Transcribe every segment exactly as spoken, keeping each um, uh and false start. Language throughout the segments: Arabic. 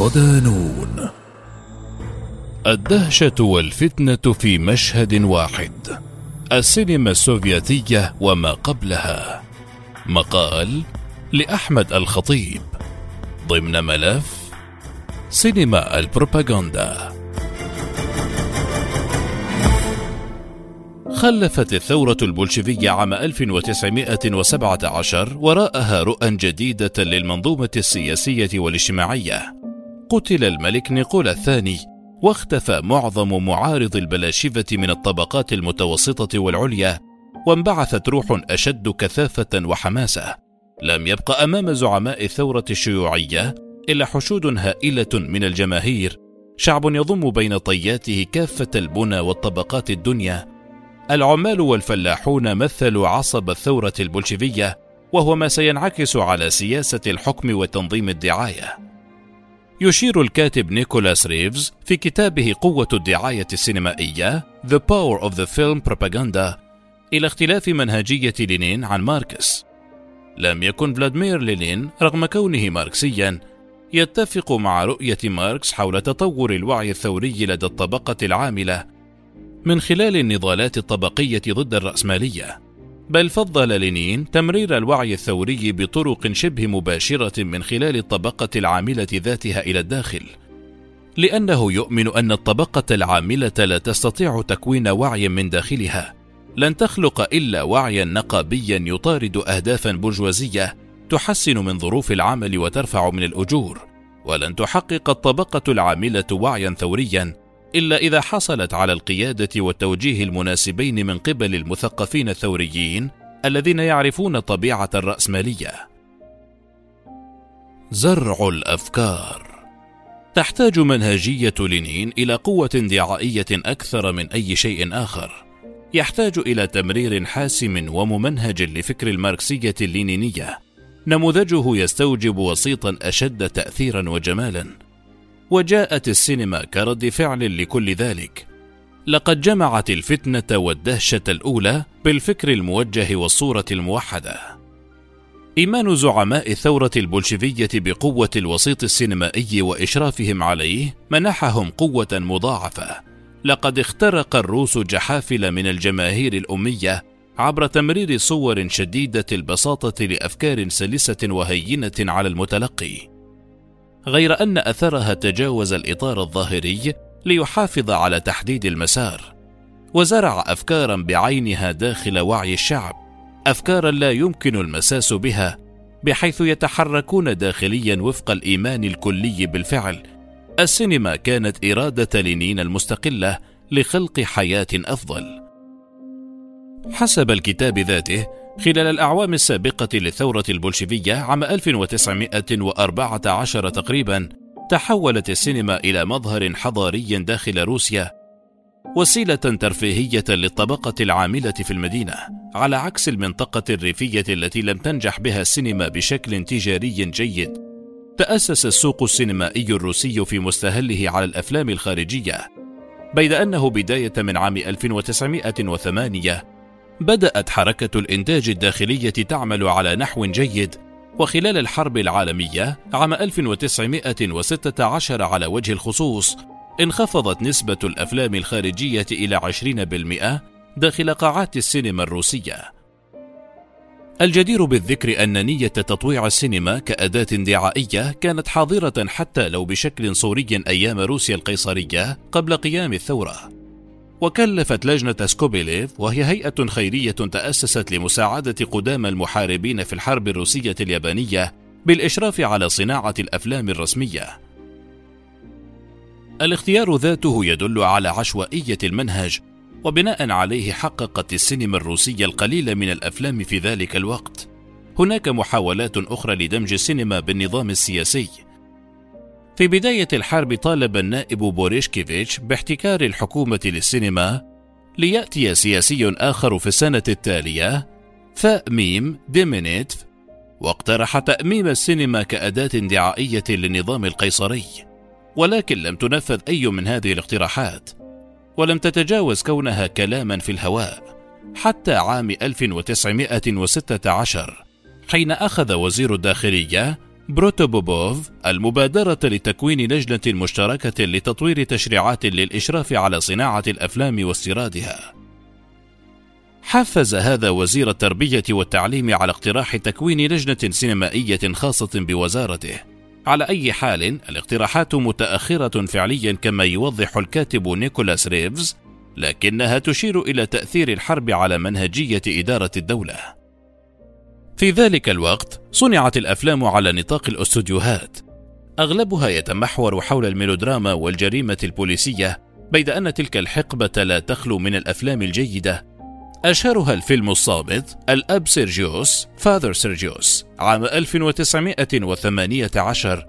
الصدانون. الدهشة والفتنة في مشهد واحد. السينما السوفيتية وما قبلها. مقال لأحمد الخطيب ضمن ملف سينما البروباغندا. خلفت الثورة البولشفية عام ألف وتسعمائة وسبعة عشر وراءها رؤى جديدة للمنظومة السياسية والاجتماعية. قتل الملك نيكولا الثاني واختفى معظم معارض البلاشفة من الطبقات المتوسطة والعليا، وانبعثت روح أشد كثافة وحماسة. لم يبق أمام زعماء الثورة الشيوعية إلا حشود هائلة من الجماهير، شعب يضم بين طياته كافة البنى والطبقات الدنيا. العمال والفلاحون مثلوا عصب الثورة البولشفية، وهو ما سينعكس على سياسة الحكم وتنظيم الدعاية. يشير الكاتب نيكولاس ريفز في كتابه قوة الدعاية السينمائية The Power of the Film Propaganda إلى اختلاف منهجية لينين عن ماركس. لم يكن فلاديمير لينين رغم كونه ماركسيا يتفق مع رؤية ماركس حول تطور الوعي الثوري لدى الطبقة العاملة من خلال النضالات الطبقية ضد الرأسمالية، بل فضل لينين تمرير الوعي الثوري بطرق شبه مباشرة من خلال الطبقة العاملة ذاتها إلى الداخل، لأنه يؤمن أن الطبقة العاملة لا تستطيع تكوين وعي من داخلها، لن تخلق إلا وعيا نقابيا يطارد أهدافا برجوازية تحسن من ظروف العمل وترفع من الأجور، ولن تحقق الطبقة العاملة وعيا ثوريا إلا إذا حصلت على القيادة والتوجيه المناسبين من قبل المثقفين الثوريين الذين يعرفون طبيعة الرأسمالية. زرع الأفكار. تحتاج منهجية لينين إلى قوة دعائية أكثر من أي شيء آخر. يحتاج إلى تمرير حاسم وممنهج لفكر الماركسية اللينينية، نموذجه يستوجب وسيطا أشد تأثيرا وجمالا، وجاءت السينما كرد فعل لكل ذلك. لقد جمعت الفتنة والدهشة الأولى بالفكر الموجه والصورة الموحدة. إيمان زعماء الثورة البولشفية بقوة الوسيط السينمائي وإشرافهم عليه منحهم قوة مضاعفة. لقد اخترق الروس جحافل من الجماهير الأمية عبر تمرير صور شديدة البساطة لأفكار سلسة وهينة على المتلقي، غير أن أثرها تجاوز الإطار الظاهري ليحافظ على تحديد المسار، وزرع أفكارا بعينها داخل وعي الشعب، أفكارا لا يمكن المساس بها، بحيث يتحركون داخليا وفق الإيمان الكلي بالفعل. السينما كانت إرادة لينين المستقلة لخلق حياة أفضل. حسب الكتاب ذاته، خلال الأعوام السابقة للثورة البولشفية عام ألف وتسعمائة وأربعة عشر تقريبا، تحولت السينما إلى مظهر حضاري داخل روسيا، وسيلة ترفيهية للطبقة العاملة في المدينة، على عكس المنطقة الريفية التي لم تنجح بها السينما بشكل تجاري جيد. تأسس السوق السينمائي الروسي في مستهله على الأفلام الخارجية، بيد أنه بداية من عام ألف وتسعمائة وثمانية بدأت حركة الإنتاج الداخلية تعمل على نحو جيد، وخلال الحرب العالمية عام ألف وتسعمائة وستة عشر على وجه الخصوص انخفضت نسبة الأفلام الخارجية إلى عشرين بالمئة داخل قاعات السينما الروسية. الجدير بالذكر أن نية تطويع السينما كأداة دعائية كانت حاضرة حتى لو بشكل صوري أيام روسيا القيصرية قبل قيام الثورة. وكلفت لجنة سكوبيليف، وهي هيئة خيرية تأسست لمساعدة قدامى المحاربين في الحرب الروسية اليابانية، بالإشراف على صناعة الأفلام الرسمية. الاختيار ذاته يدل على عشوائية المنهج، وبناء عليه حققت السينما الروسية القليل من الأفلام في ذلك الوقت. هناك محاولات أخرى لدمج السينما بالنظام السياسي. في بداية الحرب طالب النائب بوريشكيفيتش باحتكار الحكومة للسينما، ليأتي سياسي آخر في السنة التالية فأميم ديمينيتف، واقترح تأميم السينما كأداة دعائية للنظام القيصري، ولكن لم تنفذ أي من هذه الاقتراحات، ولم تتجاوز كونها كلاما في الهواء حتى عام ألف وتسعمائة وستة عشر، حين أخذ وزير الداخلية بروتوبوبوف المبادرة لتكوين لجنة مشتركة لتطوير تشريعات للإشراف على صناعة الأفلام واستيرادها. حفز هذا وزير التربية والتعليم على اقتراح تكوين لجنة سينمائية خاصة بوزارته. على أي حال، الاقتراحات متأخرة فعليا كما يوضح الكاتب نيكولاس ريفز، لكنها تشير إلى تأثير الحرب على منهجية إدارة الدولة. في ذلك الوقت صنعت الأفلام على نطاق الاستوديوهات، أغلبها يتمحور حول الميلودراما والجريمة البوليسية، بيد أن تلك الحقبة لا تخلو من الأفلام الجيدة، أشهرها الفيلم الصامت الأب سيرجيوس فاذر سيرجيوس عام ألف وتسعمائة وثمانية عشر،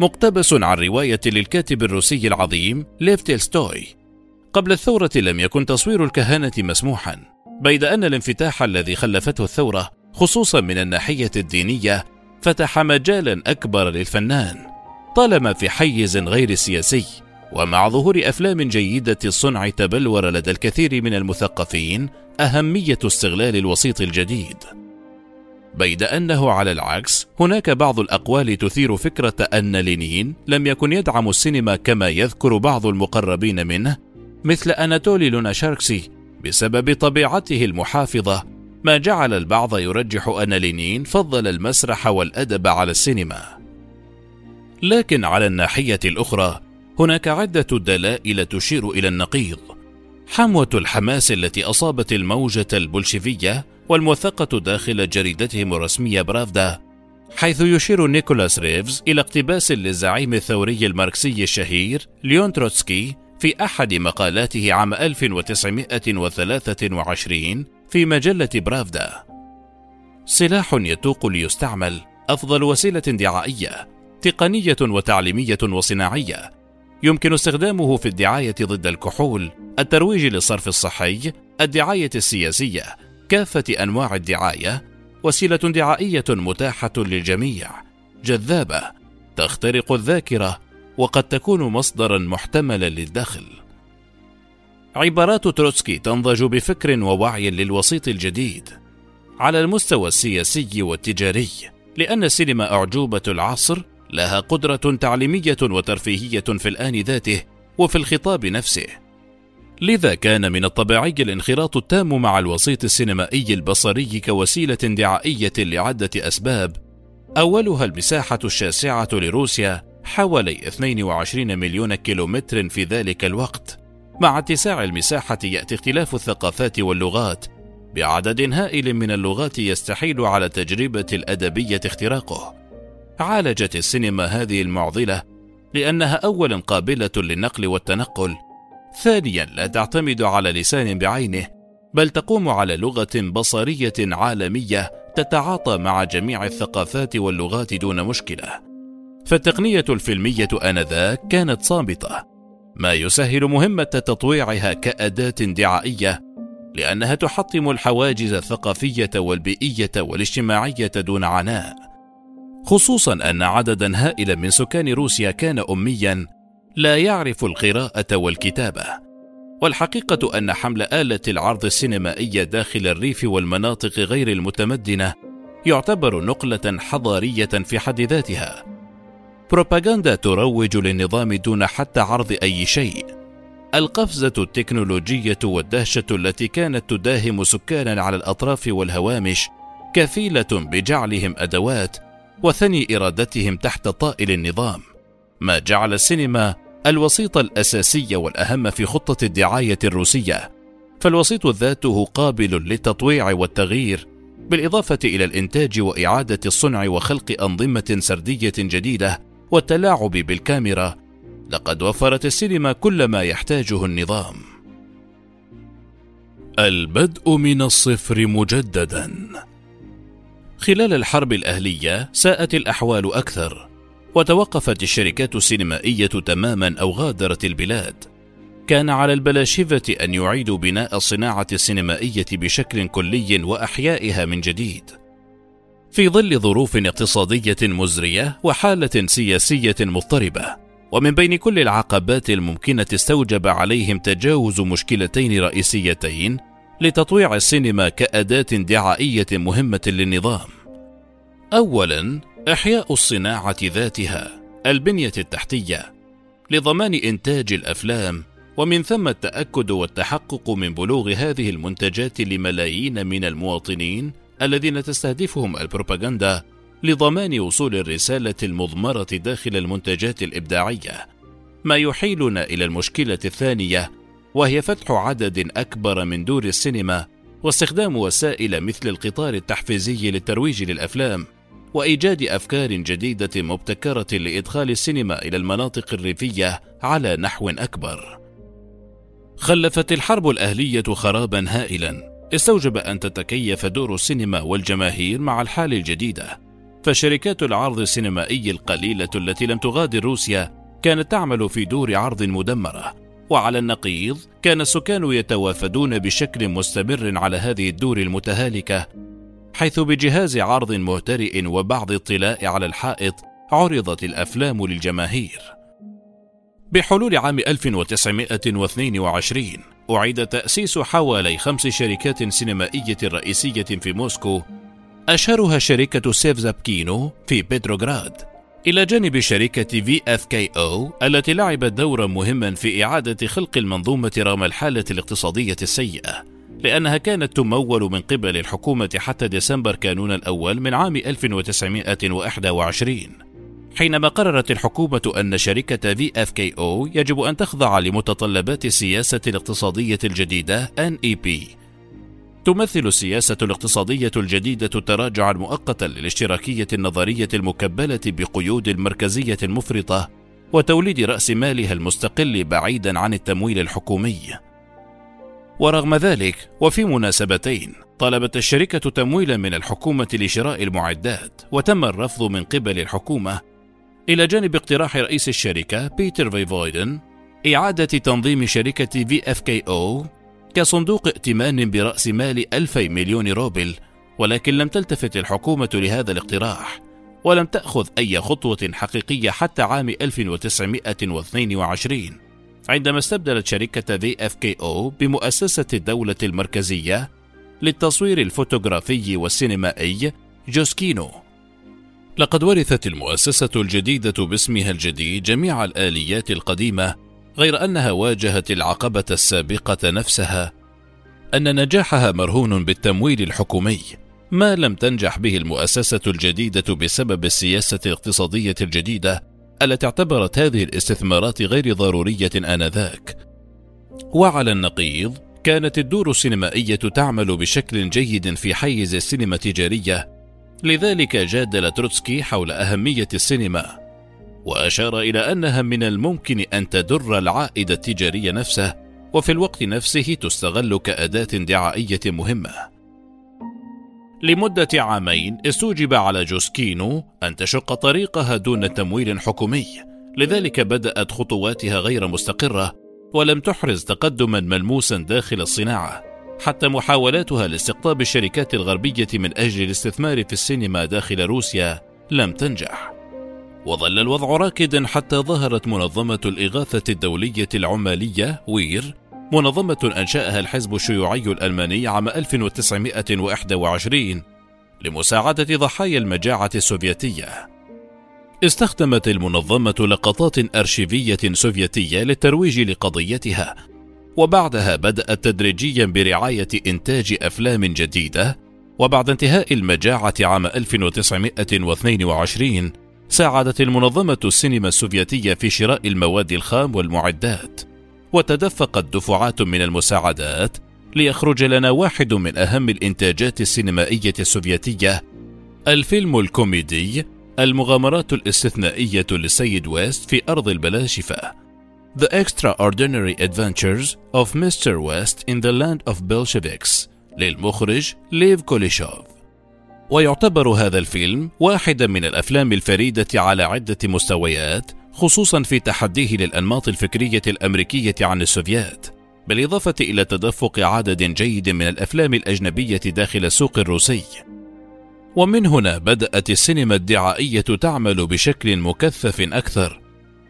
مقتبس عن رواية للكاتب الروسي العظيم ليف تولستوي. قبل الثورة لم يكن تصوير الكهنة مسموحا، بيد أن الانفتاح الذي خلفته الثورة خصوصا من الناحية الدينية فتح مجالا أكبر للفنان، طالما في حيز غير سياسي. ومع ظهور أفلام جيدة الصنع تبلور لدى الكثير من المثقفين أهمية استغلال الوسيط الجديد، بيد أنه على العكس هناك بعض الأقوال تثير فكرة أن لينين لم يكن يدعم السينما كما يذكر بعض المقربين منه، مثل أناتولي لوناشاركسي، بسبب طبيعته المحافظة، ما جعل البعض يرجح أن لينين فضل المسرح والأدب على السينما. لكن على الناحية الأخرى هناك عدة دلائل تشير إلى النقيض. حموة الحماس التي أصابت الموجة البولشيفية والموثقة داخل جريدتهم الرسمية برافدا، حيث يشير نيكولاس ريفز إلى اقتباس للزعيم الثوري الماركسي الشهير ليون تروتسكي في أحد مقالاته عام ألف وتسعمائة وثلاثة وعشرين في مجلة برافدا: سلاح يتوق ليستعمل، أفضل وسيلة دعائية، تقنية وتعليمية وصناعية، يمكن استخدامه في الدعاية ضد الكحول، الترويج للصرف الصحي، الدعاية السياسية، كافة أنواع الدعاية، وسيلة دعائية متاحة للجميع، جذابة، تخترق الذاكرة، وقد تكون مصدرا محتملا للدخل. عبارات تروتسكي تنضج بفكر ووعي للوسيط الجديد على المستوى السياسي والتجاري، لأن السينما أعجوبة العصر، لها قدرة تعليمية وترفيهية في الآن ذاته وفي الخطاب نفسه، لذا كان من الطبيعي الانخراط التام مع الوسيط السينمائي البصري كوسيلة دعائية لعدة أسباب، أولها المساحة الشاسعة لروسيا، حوالي اثنين وعشرين مليون كيلومتر في ذلك الوقت. مع اتساع المساحة يأتي اختلاف الثقافات واللغات، بعدد هائل من اللغات يستحيل على التجربة الأدبية اختراقه. عالجت السينما هذه المعضلة لأنها أولا قابلة للنقل والتنقل، ثانيا لا تعتمد على لسان بعينه، بل تقوم على لغة بصرية عالمية تتعاطى مع جميع الثقافات واللغات دون مشكلة. فالتقنية الفيلمية آنذاك كانت صامتة، ما يسهل مهمة تطويعها كأداة دعائية، لأنها تحطم الحواجز الثقافية والبيئية والاجتماعية دون عناء، خصوصا أن عددا هائلا من سكان روسيا كان أميا لا يعرف القراءة والكتابة. والحقيقة أن حمل آلة العرض السينمائية داخل الريف والمناطق غير المتمدنة يعتبر نقلة حضارية في حد ذاتها، بروباغندا تروج للنظام دون حتى عرض أي شيء. القفزة التكنولوجية والدهشة التي كانت تداهم سكانا على الأطراف والهوامش كفيلة بجعلهم أدوات وثني إرادتهم تحت طائل النظام، ما جعل السينما الوسيط الأساسي والأهم في خطة الدعاية الروسية. فالوسيط ذاته قابل للتطويع والتغيير، بالإضافة إلى الإنتاج وإعادة الصنع وخلق أنظمة سردية جديدة والتلاعب بالكاميرا. لقد وفرت السينما كل ما يحتاجه النظام. البدء من الصفر مجدداً. خلال الحرب الأهلية ساءت الأحوال أكثر، وتوقفت الشركات السينمائية تماما أو غادرت البلاد. كان على البلاشفة أن يعيدوا بناء الصناعة السينمائية بشكل كلي وأحيائها من جديد، في ظل ظروف اقتصادية مزرية وحالة سياسية مضطربة. ومن بين كل العقبات الممكنة استوجب عليهم تجاوز مشكلتين رئيسيتين لتطويع السينما كأداة دعائية مهمة للنظام. أولاً إحياء الصناعة ذاتها البنية التحتية لضمان إنتاج الأفلام، ومن ثم التأكد والتحقق من بلوغ هذه المنتجات لملايين من المواطنين الذين تستهدفهم البروباغندا، لضمان وصول الرسالة المضمرة داخل المنتجات الإبداعية. ما يحيلنا إلى المشكلة الثانية، وهي فتح عدد أكبر من دور السينما واستخدام وسائل مثل القطار التحفيزي للترويج للأفلام، وإيجاد أفكار جديدة مبتكرة لإدخال السينما إلى المناطق الريفية على نحو أكبر. خلفت الحرب الأهلية خرابا هائلا استوجب أن تتكيف دور السينما والجماهير مع الحال الجديدة، فشركات العرض السينمائي القليلة التي لم تغادر روسيا كانت تعمل في دور عرض مدمرة، وعلى النقيض كان السكان يتوافدون بشكل مستمر على هذه الدور المتهالكة، حيث بجهاز عرض مهترئ وبعض الطلاء على الحائط عرضت الأفلام للجماهير. بحلول عام ألف وتسعمائة واثنين وعشرين أعيد تأسيس حوالي خمس شركات سينمائية رئيسية في موسكو، أشهرها شركة سيفزابكينو في بتروغراد، إلى جانب شركة في إف كي أو التي لعبت دورا مهما في إعادة خلق المنظومة رغم الحالة الاقتصادية السيئة، لأنها كانت تمول من قبل الحكومة حتى ديسمبر كانون الأول من عام ألف وتسعمائة وواحد وعشرين، حينما قررت الحكومة أن شركة في إف كي أو يجب أن تخضع لمتطلبات السياسة الاقتصادية الجديدة إن إي بي. تمثل السياسة الاقتصادية الجديدة تراجعا مؤقتا للاشتراكية النظرية المكبلة بقيود المركزية المفرطة وتوليد رأس مالها المستقل بعيدا عن التمويل الحكومي. ورغم ذلك وفي مناسبتين طلبت الشركة تمويلا من الحكومة لشراء المعدات وتم الرفض من قبل الحكومة، إلى جانب اقتراح رئيس الشركة بيتر فيفويدن إعادة تنظيم شركة في إف كي أو كصندوق ائتمان برأس مال ألفي مليون روبل، ولكن لم تلتفت الحكومة لهذا الاقتراح ولم تأخذ أي خطوة حقيقية حتى عام ألف وتسعمائة واثنين وعشرين، عندما استبدلت شركة في إف كي أو بمؤسسة الدولة المركزية للتصوير الفوتوغرافي والسينمائي جوسكينو. لقد ورثت المؤسسة الجديدة باسمها الجديد جميع الآليات القديمة، غير أنها واجهت العقبة السابقة نفسها، أن نجاحها مرهون بالتمويل الحكومي، ما لم تنجح به المؤسسة الجديدة بسبب السياسة الاقتصادية الجديدة التي اعتبرت هذه الاستثمارات غير ضرورية آنذاك. وعلى النقيض كانت الدور السينمائية تعمل بشكل جيد في حيز السينما التجارية، لذلك جادل تروتسكي حول أهمية السينما، وأشار إلى أنها من الممكن أن تدر العائد التجاري نفسه، وفي الوقت نفسه تستغل كأداة دعائية مهمة. لمدة عامين استوجب على جوسكينو أن تشق طريقها دون تمويل حكومي، لذلك بدأت خطواتها غير مستقرة ولم تحرز تقدما ملموسا داخل الصناعة، حتى محاولاتها لاستقطاب الشركات الغربية من أجل الاستثمار في السينما داخل روسيا لم تنجح، وظل الوضع راكدا حتى ظهرت منظمة الإغاثة الدولية العمالية وير، منظمة أنشأها الحزب الشيوعي الألماني عام ألف وتسعمائة وواحد وعشرين لمساعدة ضحايا المجاعة السوفيتية. استخدمت المنظمة لقطات أرشيفية سوفيتية للترويج لقضيتها، وبعدها بدأت تدريجيا برعاية إنتاج أفلام جديدة، وبعد انتهاء المجاعة عام ألف وتسعمائة واثنين وعشرين ساعدت المنظمة السينما السوفيتية في شراء المواد الخام والمعدات، وتدفقت دفعات من المساعدات ليخرج لنا واحد من أهم الإنتاجات السينمائية السوفيتية، الفيلم الكوميدي المغامرات الاستثنائية للسيد ويست في أرض البلاشفة، The Extraordinary Adventures of mister West in the Land of Bolsheviks للمخرج ليف كوليشوف. ويعتبر هذا الفيلم واحدا من الأفلام الفريدة على عدة مستويات، خصوصا في تحديه للأنماط الفكرية الأمريكية عن السوفيات، بالإضافة إلى تدفق عدد جيد من الأفلام الأجنبية داخل السوق الروسي. ومن هنا بدأت السينما الدعائية تعمل بشكل مكثف أكثر.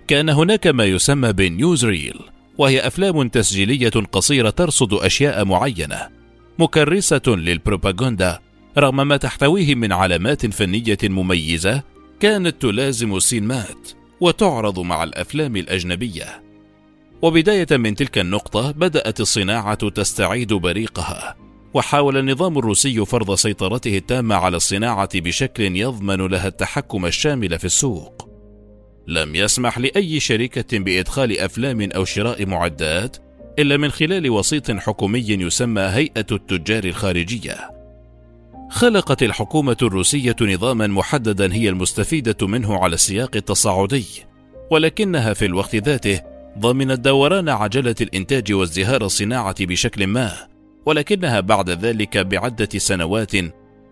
كان هناك ما يسمى بالنيوز ريل، وهي أفلام تسجيلية قصيرة ترصد أشياء معينة مكرسة للبروباغندا رغم ما تحتويه من علامات فنية مميزة، كانت تلازم السينمات وتعرض مع الأفلام الأجنبية، وبداية من تلك النقطة بدأت الصناعة تستعيد بريقها، وحاول النظام الروسي فرض سيطرته التامة على الصناعة بشكل يضمن لها التحكم الشامل في السوق. لم يسمح لأي شركة بإدخال أفلام أو شراء معدات إلا من خلال وسيط حكومي يسمى هيئة التجار الخارجية. خلقت الحكومة الروسية نظاما محددا هي المستفيدة منه على السياق التصاعدي، ولكنها في الوقت ذاته ضمنت دوران عجلة الإنتاج وازدهار الصناعة بشكل ما، ولكنها بعد ذلك بعدة سنوات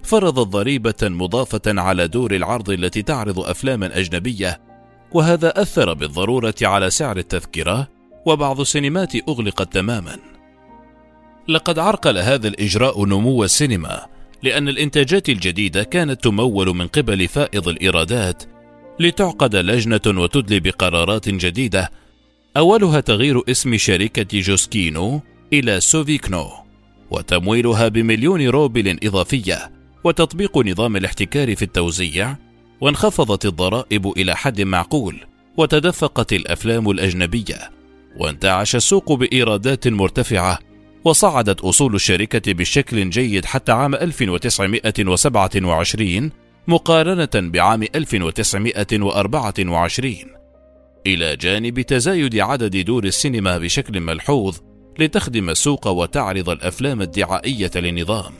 فرضت ضريبة مضافة على دور العرض التي تعرض أفلاما أجنبية، وهذا أثر بالضرورة على سعر التذكرة، وبعض السينمات أغلقت تماما. لقد عرقل هذا الإجراء نمو السينما، لأن الإنتاجات الجديدة كانت تمول من قبل فائض الإيرادات لتعقد لجنة وتدلي بقرارات جديدة، أولها تغيير اسم شركة جوسكينو إلى سوفيكنو وتمويلها بمليون روبل إضافية، وتطبيق نظام الاحتكار في التوزيع، وانخفضت الضرائب إلى حد معقول، وتدفقت الأفلام الأجنبية، وانتعش السوق بإيرادات مرتفعة، وصعدت أصول الشركة بشكل جيد حتى عام ألف وتسعمائة وسبعة وعشرين مقارنة بعام ألف وتسعمائة وأربعة وعشرين، إلى جانب تزايد عدد دور السينما بشكل ملحوظ لتخدم السوق وتعرض الأفلام الدعائية للنظام.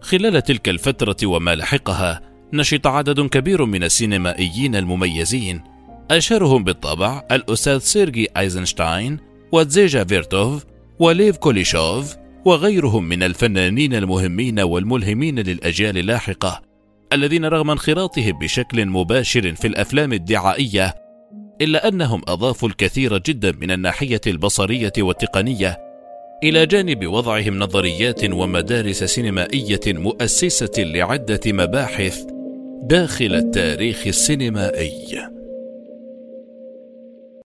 خلال تلك الفترة وما لحقها نشط عدد كبير من السينمائيين المميزين، أشهرهم بالطبع الأستاذ سيرجي أيزنشتاين وتزيجا فيرتوف وليف كوليشوف وغيرهم من الفنانين المهمين والملهمين للأجيال اللاحقة، الذين رغم انخراطهم بشكل مباشر في الأفلام الدعائية إلا أنهم أضافوا الكثير جدا من الناحية البصرية والتقنية، إلى جانب وضعهم نظريات ومدارس سينمائية مؤسسة لعدة مباحث داخل التاريخ السينمائي.